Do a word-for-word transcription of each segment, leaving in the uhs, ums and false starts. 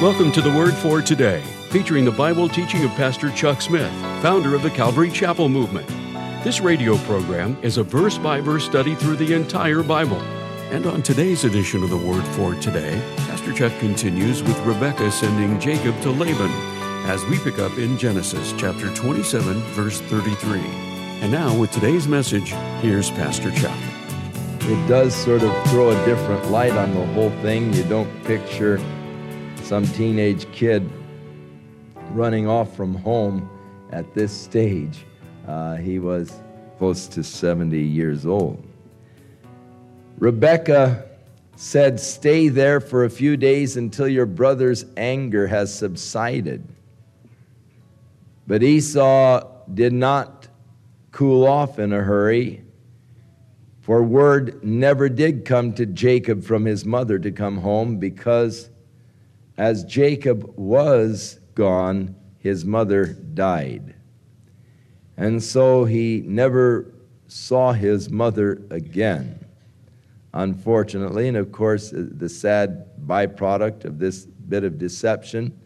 Welcome to The Word for Today, featuring the Bible teaching of Pastor Chuck Smith, founder of the Calvary Chapel movement. This radio program is a verse-by-verse study through the entire Bible. And on today's edition of The Word for Today, Pastor Chuck continues with Rebekah sending Jacob to Laban, as we pick up in Genesis chapter twenty-seven, verse thirty-three. And now, with today's message, here's Pastor Chuck. It does sort of throw a different light on the whole thing. You don't picture some teenage kid running off from home at this stage. Uh, he was close to seventy years old. Rebekah said, "Stay there for a few days until your brother's anger has subsided." But Esau did not cool off in a hurry, for word never did come to Jacob from his mother to come home, because as Jacob was gone, his mother died. And so he never saw his mother again, unfortunately. And of course, the sad byproduct of this bit of deception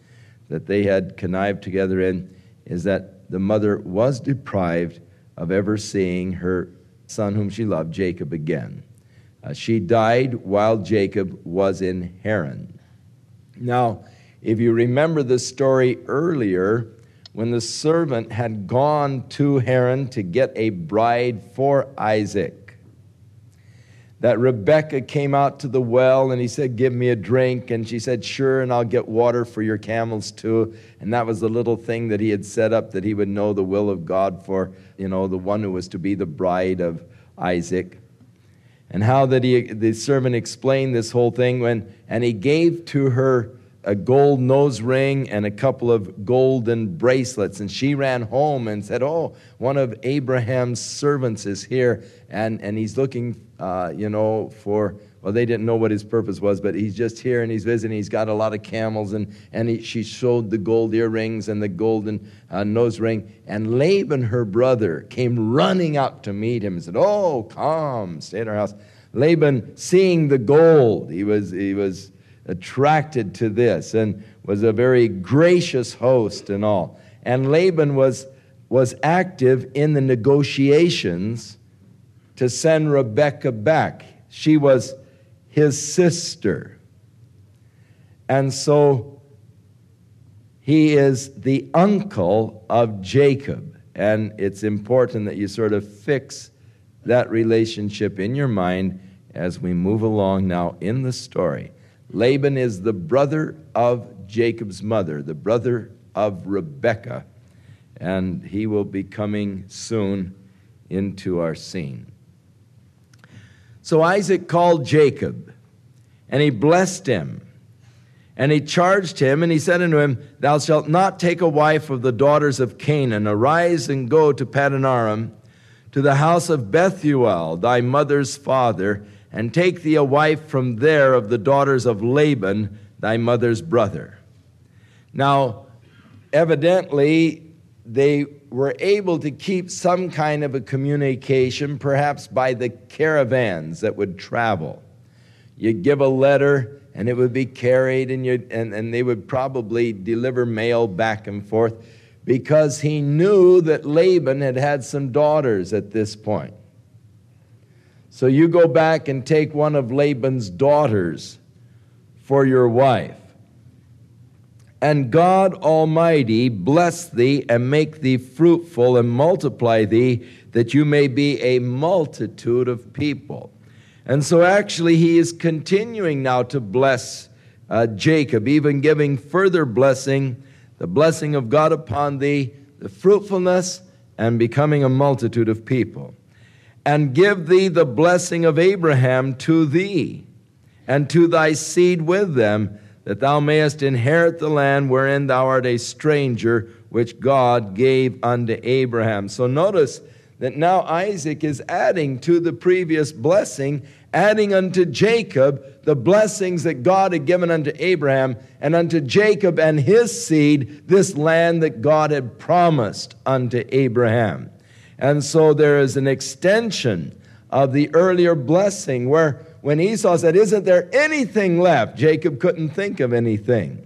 that they had connived together in is that the mother was deprived of ever seeing her son whom she loved, Jacob, again. Uh, she died while Jacob was in Haran. Now, if you remember the story earlier, when the servant had gone to Haran to get a bride for Isaac, that Rebekah came out to the well, and he said, "Give me a drink." And she said, "Sure, and I'll get water for your camels too." And that was the little thing that he had set up, that he would know the will of God for, you know, the one who was to be the bride of Isaac. And how that he, the servant explained this whole thing when, and he gave to her a gold nose ring and a couple of golden bracelets. And she ran home and said, "Oh, one of Abraham's servants is here, and, and he's looking, uh, you know, for," well, they didn't know what his purpose was, but "he's just here and he's visiting. He's got a lot of camels." And, and he, she showed the gold earrings and the golden uh, nose ring. And Laban, her brother, came running up to meet him and said, "Oh, come, stay at our house." Laban, seeing the gold, he was he was... attracted to this, and was a very gracious host and all. And Laban was was active in the negotiations to send Rebekah back. She was his sister. And so he is the uncle of Jacob. And it's important that you sort of fix that relationship in your mind as we move along now in the story. Laban is the brother of Jacob's mother, the brother of Rebekah, and he will be coming soon into our scene. So Isaac called Jacob, and he blessed him, and he charged him, and he said unto him, "Thou shalt not take a wife of the daughters of Canaan. Arise and go to Paddan Aram, to the house of Bethuel, thy mother's father, and take thee a wife from there of the daughters of Laban, thy mother's brother." Now, evidently, they were able to keep some kind of a communication, perhaps by the caravans that would travel. You'd give a letter, and it would be carried, and, you'd, and, and they would probably deliver mail back and forth, because he knew that Laban had had some daughters at this point. "So you go back and take one of Laban's daughters for your wife. And God Almighty bless thee and make thee fruitful and multiply thee, that you may be a multitude of people." And so actually he is continuing now to bless uh, Jacob, even giving further blessing, the blessing of God upon thee, the fruitfulness, and becoming a multitude of people. "And give thee the blessing of Abraham to thee, and to thy seed with them, that thou mayest inherit the land wherein thou art a stranger, which God gave unto Abraham." So notice that now Isaac is adding to the previous blessing, adding unto Jacob the blessings that God had given unto Abraham, and unto Jacob and his seed this land that God had promised unto Abraham. And so there is an extension of the earlier blessing, where when Esau said, "Isn't there anything left?" Jacob couldn't think of anything.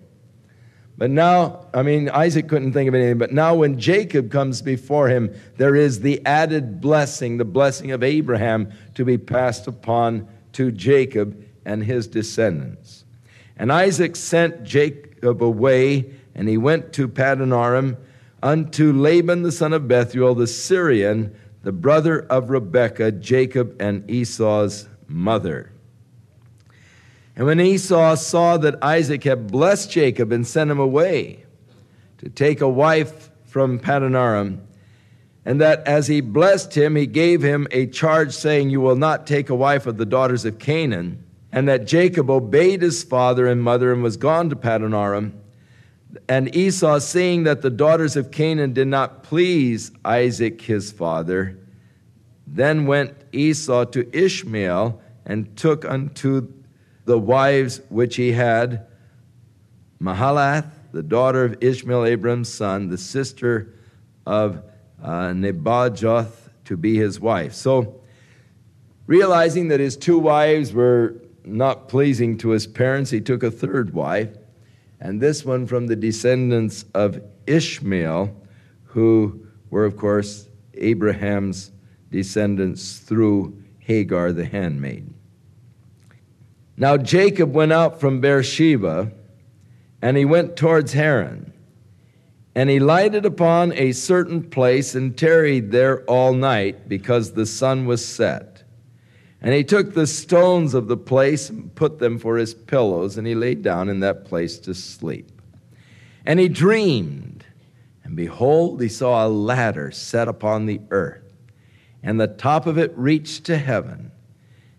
But now, I mean, Isaac couldn't think of anything, but now when Jacob comes before him, there is the added blessing, the blessing of Abraham, to be passed upon to Jacob and his descendants. And Isaac sent Jacob away, and he went to Paddan Aram, unto Laban the son of Bethuel, the Syrian, the brother of Rebekah, Jacob and Esau's mother. And when Esau saw that Isaac had blessed Jacob and sent him away to take a wife from Paddan Aram, and that as he blessed him, he gave him a charge saying, you will not take a wife of the daughters of Canaan, and that Jacob obeyed his father and mother and was gone to Paddan Aram, and Esau, seeing that the daughters of Canaan did not please Isaac his father, then went Esau to Ishmael and took unto the wives which he had, Mahalath, the daughter of Ishmael, Abram's son, the sister of uh, Nebajoth, to be his wife. So, realizing that his two wives were not pleasing to his parents, he took a third wife, and this one from the descendants of Ishmael, who were, of course, Abraham's descendants through Hagar the handmaid. Now Jacob went out from Beersheba, and he went towards Haran. And he lighted upon a certain place and tarried there all night, because the sun was set. And he took the stones of the place and put them for his pillows, and he lay down in that place to sleep. And he dreamed, and behold, he saw a ladder set upon the earth, and the top of it reached to heaven.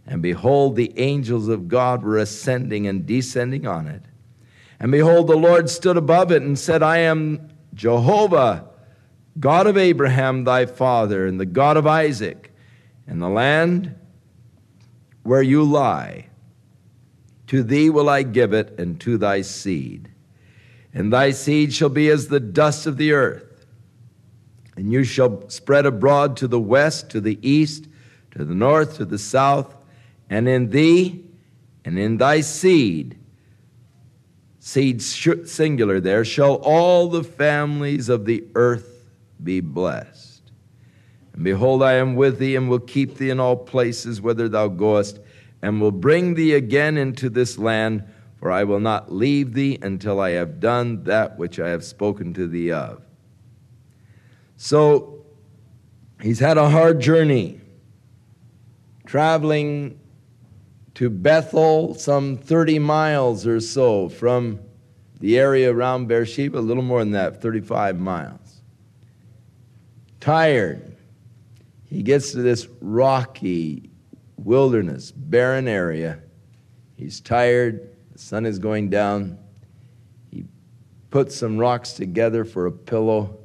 And behold, the angels of God were ascending and descending on it. And behold, the Lord stood above it and said, I am Jehovah, God of Abraham thy father, and the God of Isaac, and the land where you lie, to thee will I give it, and to thy seed. And thy seed shall be as the dust of the earth. And you shall spread abroad to the west, to the east, to the north, to the south, and in thee, and in thy seed, seed singular there, shall all the families of the earth be blessed. And behold, I am with thee, and will keep thee in all places whither thou goest, and will bring thee again into this land, for I will not leave thee until I have done that which I have spoken to thee of. So, he's had a hard journey, traveling to Bethel, some thirty miles or so from the area around Beersheba, a little more than that, thirty-five miles. Tired. He gets to this rocky wilderness, barren area. He's tired. The sun is going down. He puts some rocks together for a pillow,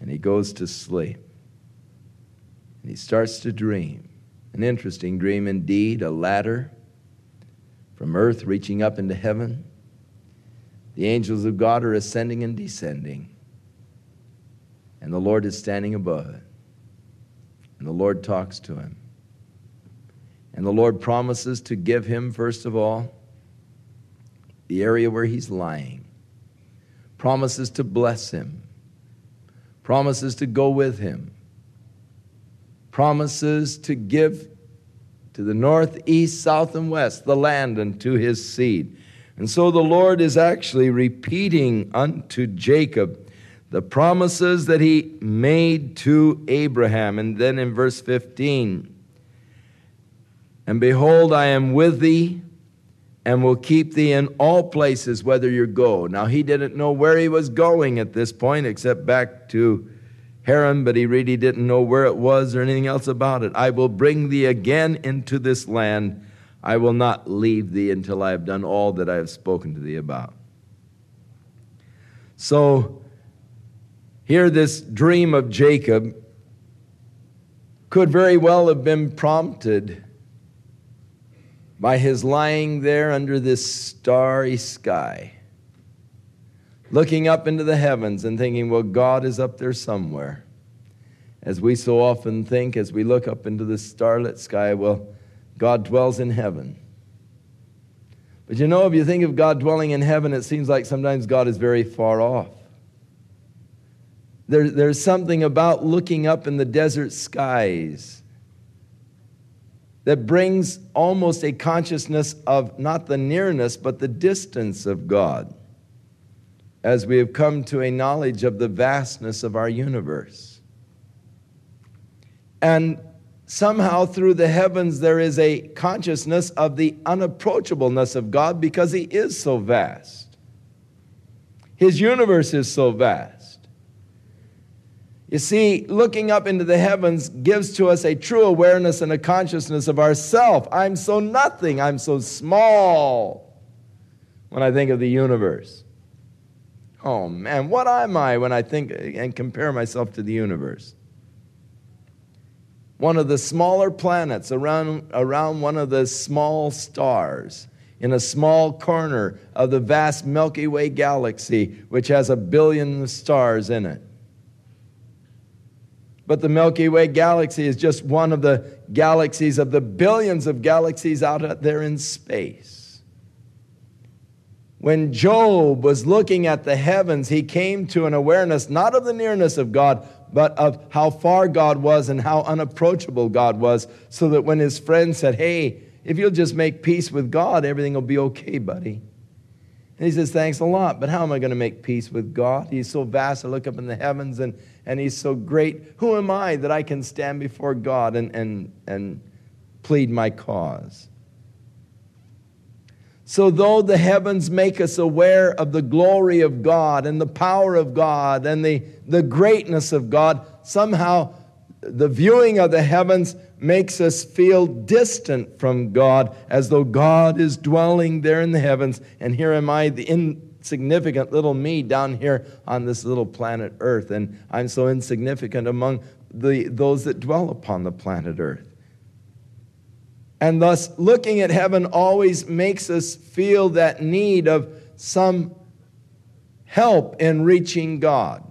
and he goes to sleep. And he starts to dream. An interesting dream indeed, a ladder from earth reaching up into heaven. The angels of God are ascending and descending, and the Lord is standing above it. And the Lord talks to him. And the Lord promises to give him, first of all, the area where he's lying, promises to bless him, promises to go with him, promises to give to the north, east, south, and west the land unto his seed. And so the Lord is actually repeating unto Jacob the promises that he made to Abraham. And then in verse fifteen, and behold, I am with thee, and will keep thee in all places whither you go. Now he didn't know where he was going at this point, except back to Haran, but he really didn't know where it was or anything else about it. I will bring thee again into this land. I will not leave thee until I have done all that I have spoken to thee about. So, here this dream of Jacob could very well have been prompted by his lying there under this starry sky, looking up into the heavens and thinking, well, God is up there somewhere. As we so often think, as we look up into the starlit sky, well, God dwells in heaven. But you know, if you think of God dwelling in heaven, it seems like sometimes God is very far off. There, there's something about looking up in the desert skies that brings almost a consciousness of not the nearness, but the distance of God, as we have come to a knowledge of the vastness of our universe. And somehow through the heavens there is a consciousness of the unapproachableness of God, because He is so vast. His universe is so vast. You see, looking up into the heavens gives to us a true awareness and a consciousness of ourself. I'm so nothing, I'm so small when I think of the universe. Oh, man, what am I when I think and compare myself to the universe? One of the smaller planets around, around one of the small stars in a small corner of the vast Milky Way galaxy, which has a billion stars in it. But the Milky Way galaxy is just one of the galaxies of the billions of galaxies out there in space. When Job was looking at the heavens, he came to an awareness not of the nearness of God, but of how far God was and how unapproachable God was, so that when his friend said, hey, if you'll just make peace with God, everything will be okay, buddy. And he says, thanks a lot, but how am I going to make peace with God? He's so vast, I look up in the heavens, and, and he's so great. Who am I that I can stand before God and, and, and plead my cause? So though the heavens make us aware of the glory of God and the power of God and the, the greatness of God, somehow the viewing of the heavens makes us feel distant from God, as though God is dwelling there in the heavens, and here am I, the insignificant little me down here on this little planet Earth, and I'm so insignificant among the those that dwell upon the planet Earth. And thus, looking at heaven always makes us feel that need of some help in reaching God.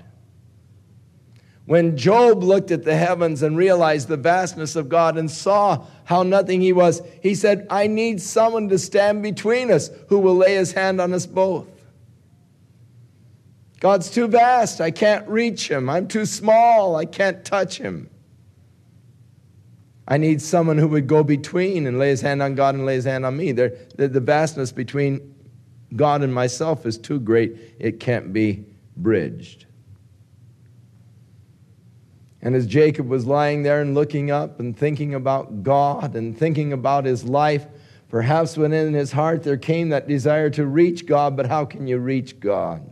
When Job looked at the heavens and realized the vastness of God and saw how nothing he was, he said, I need someone to stand between us who will lay his hand on us both. God's too vast. I can't reach him. I'm too small. I can't touch him. I need someone who would go between and lay his hand on God and lay his hand on me. The, the, the vastness between God and myself is too great. It can't be bridged. And as Jacob was lying there and looking up and thinking about God and thinking about his life, perhaps within his heart there came that desire to reach God, but how can you reach God?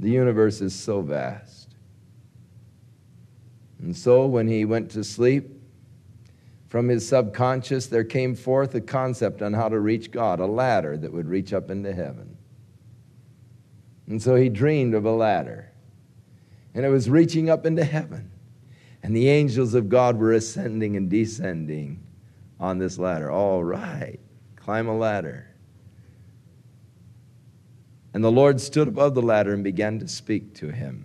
The universe is so vast. And so when he went to sleep, from his subconscious there came forth a concept on how to reach God, a ladder that would reach up into heaven. And so he dreamed of a ladder, and it was reaching up into heaven. And the angels of God were ascending and descending on this ladder. All right, climb a ladder. And the Lord stood above the ladder and began to speak to him.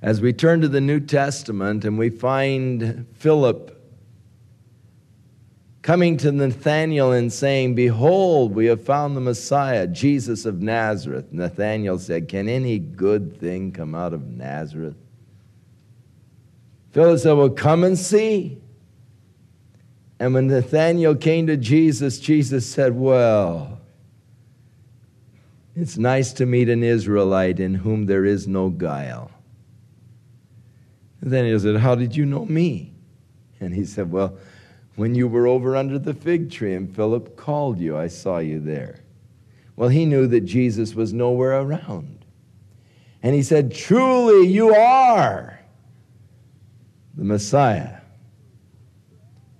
As we turn to the New Testament and we find Philip coming to Nathanael and saying, behold, we have found the Messiah, Jesus of Nazareth. Nathanael said, can any good thing come out of Nazareth? Philip said, well, come and see. And when Nathanael came to Jesus, Jesus said, well, it's nice to meet an Israelite in whom there is no guile. And then he said, how did you know me? And he said, well, when you were over under the fig tree and Philip called you, I saw you there. Well, he knew that Jesus was nowhere around. And he said, truly you are the Messiah,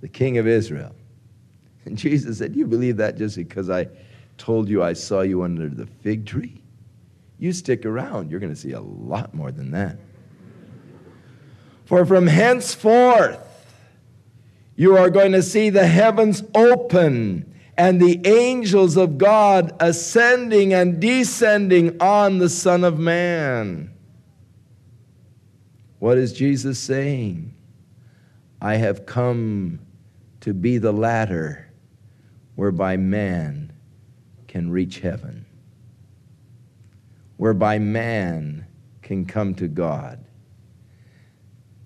the King of Israel. And Jesus said, do you believe that just because I told you I saw you under the fig tree? You stick around, you're going to see a lot more than that. For from henceforth you are going to see the heavens open and the angels of God ascending and descending on the Son of Man. What is Jesus saying? I have come to be the ladder whereby man can reach heaven, whereby man can come to God.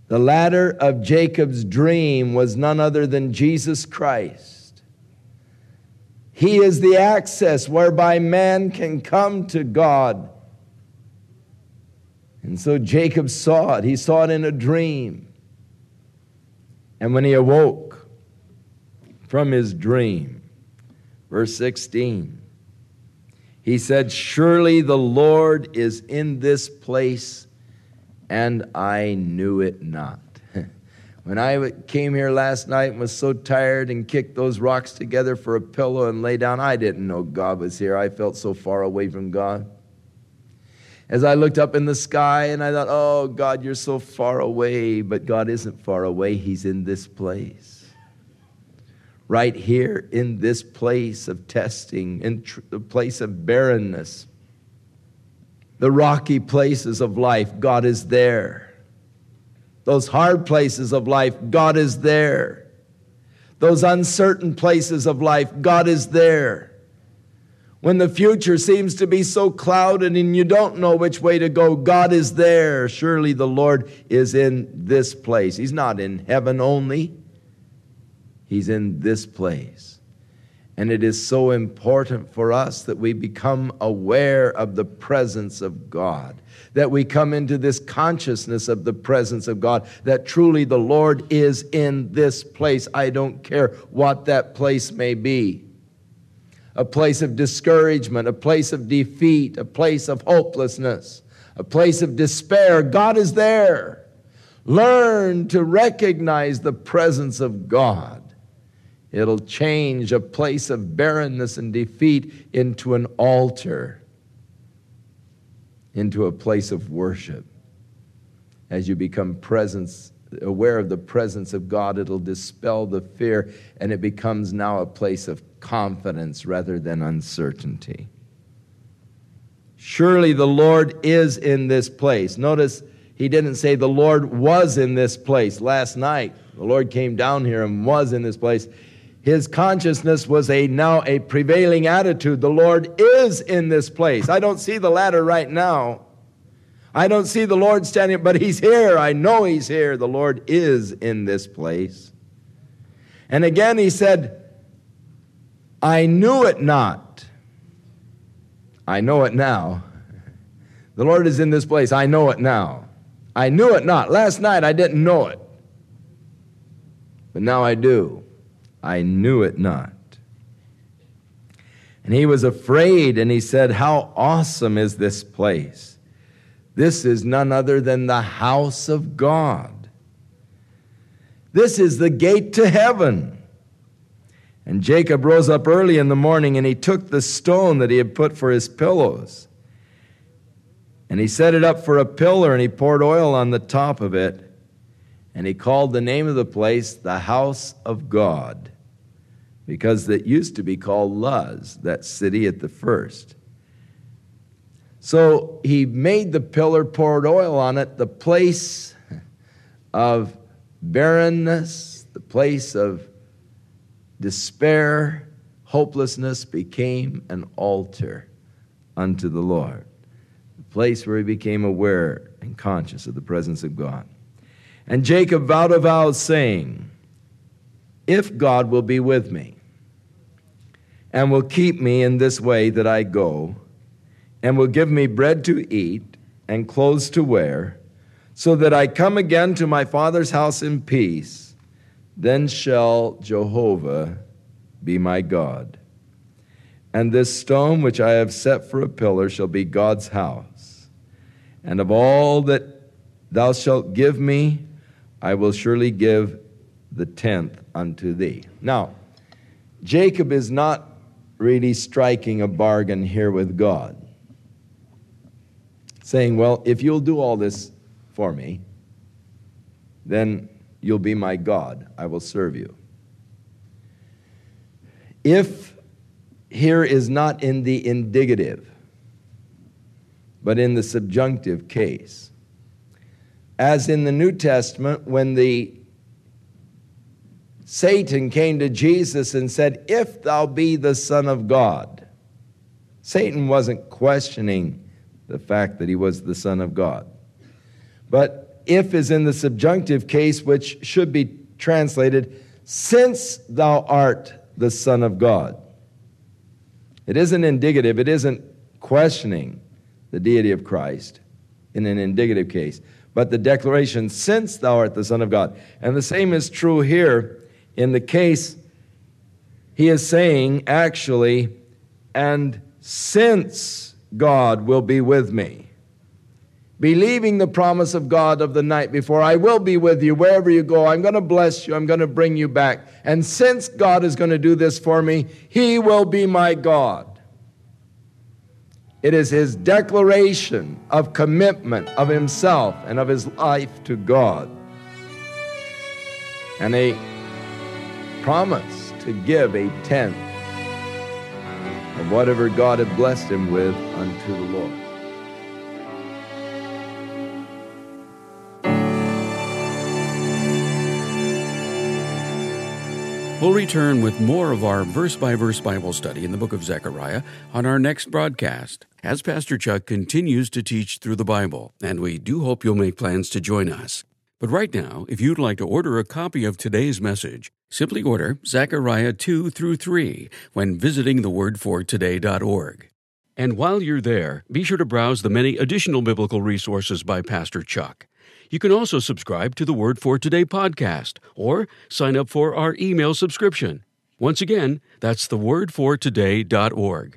The ladder of Jacob's dream was none other than Jesus Christ. He is the access whereby man can come to God. And so Jacob saw it. He saw it in a dream. And when he awoke from his dream, verse sixteen, he said, "Surely the Lord is in this place, and I knew it not." When I came here last night and was so tired and kicked those rocks together for a pillow and lay down, I didn't know God was here. I felt so far away from God. As I looked up in the sky and I thought, oh, God, you're so far away. But God isn't far away. He's in this place. Right here in this place of testing, in tr- the place of barrenness, the rocky places of life, God is there. Those hard places of life, God is there. Those uncertain places of life, God is there. When the future seems to be so clouded and you don't know which way to go, God is there. Surely the Lord is in this place. He's not in heaven only. He's in this place. And it is so important for us that we become aware of the presence of God, that we come into this consciousness of the presence of God, that truly the Lord is in this place. I don't care what that place may be. A place of discouragement, a place of defeat, a place of hopelessness, a place of despair. God is there. Learn to recognize the presence of God. It'll change a place of barrenness and defeat into an altar, into a place of worship. As you become presence, aware of the presence of God, it'll dispel the fear, and it becomes now a place of confidence rather than uncertainty. Surely the Lord is in this place. Notice he didn't say the Lord was in this place. Last night, the Lord came down here and was in this place. His consciousness was a now a prevailing attitude. The Lord is in this place. I don't see the ladder right now. I don't see the Lord standing, but he's here. I know he's here. The Lord is in this place. And again he said, I knew it not. I know it now. The Lord is in this place. I know it now. I knew it not. Last night I didn't know it. But now I do. I knew it not. And he was afraid, and he said, how awesome is this place. This is none other than the house of God. This is the gate to heaven. And Jacob rose up early in the morning, and he took the stone that he had put for his pillows. And he set it up for a pillar, and he poured oil on the top of it. And he called the name of the place the House of God, because it used to be called Luz, that city at the first. So he made the pillar, poured oil on it, the place of barrenness, the place of despair, hopelessness became an altar unto the Lord, the place where he became aware and conscious of the presence of God. And Jacob vowed a vow, saying, if God will be with me and will keep me in this way that I go, and will give me bread to eat and clothes to wear, so that I come again to my father's house in peace, then shall Jehovah be my God. And this stone which I have set for a pillar shall be God's house. And of all that thou shalt give me, I will surely give the tenth unto thee. Now, Jacob is not really striking a bargain here with God, saying, well, if you'll do all this for me, then you'll be my God. I will serve you. If here is not in the indicative, but in the subjunctive case, as in the New Testament, when the Satan came to Jesus and said, "If thou be the Son of God." Satan wasn't questioning the fact that he was the Son of God. But if is in the subjunctive case, which should be translated, "Since thou art the Son of God." It isn't indicative. It isn't questioning the deity of Christ in an indicative case, but the declaration, "Since thou art the Son of God." And the same is true here in the case he is saying, actually, "And since God will be with me," believing the promise of God of the night before, "I will be with you wherever you go. I'm going to bless you. I'm going to bring you back. And since God is going to do this for me, he will be my God." It is his declaration of commitment of himself and of his life to God, and a promise to give a tenth of whatever God had blessed him with unto the Lord. We'll return with more of our verse-by-verse Bible study in the book of Zechariah on our next broadcast, as Pastor Chuck continues to teach through the Bible, and we do hope you'll make plans to join us. But right now, if you'd like to order a copy of today's message, simply order Zechariah two through three when visiting the word for today dot org. And while you're there, be sure to browse the many additional biblical resources by Pastor Chuck. You can also subscribe to the Word for Today podcast or sign up for our email subscription. Once again, that's the word for today dot org.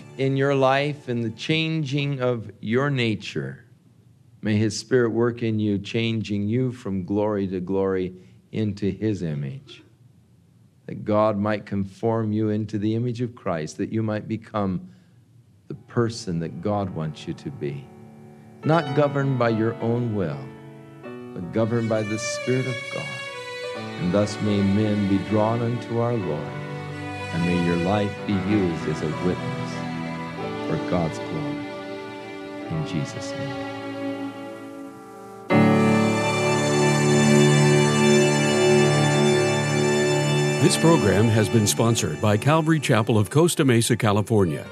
in your life in the changing of your nature. May his Spirit work in you, changing you from glory to glory into his image, that God might conform you into the image of Christ, that you might become the person that God wants you to be. Not governed by your own will, but governed by the Spirit of God. And thus may men be drawn unto our Lord, and may your life be used as a witness for God's glory. In Jesus' name. This program has been sponsored by Calvary Chapel of Costa Mesa, California.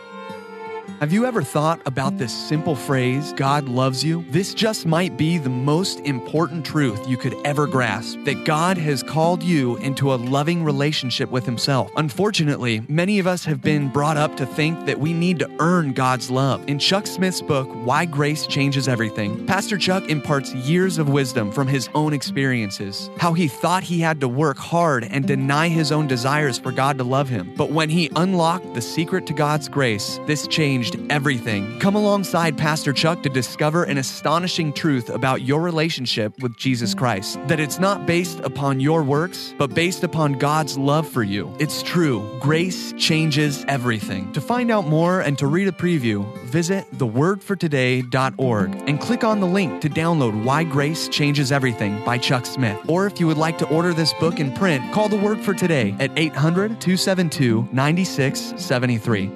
Have you ever thought about this simple phrase, "God loves you"? This just might be the most important truth you could ever grasp, that God has called you into a loving relationship with himself. Unfortunately, many of us have been brought up to think that we need to earn God's love. In Chuck Smith's book, Why Grace Changes Everything, Pastor Chuck imparts years of wisdom from his own experiences, how he thought he had to work hard and deny his own desires for God to love him. But when he unlocked the secret to God's grace, this changed everything. Come alongside Pastor Chuck to discover an astonishing truth about your relationship with Jesus Christ, that it's not based upon your works, but based upon God's love for you. It's true. Grace changes everything. To find out more and to read a preview, visit the word for today dot org and click on the link to download Why Grace Changes Everything by Chuck Smith. Or if you would like to order this book in print, call the Word for Today at eight hundred two seven two nine six seven three.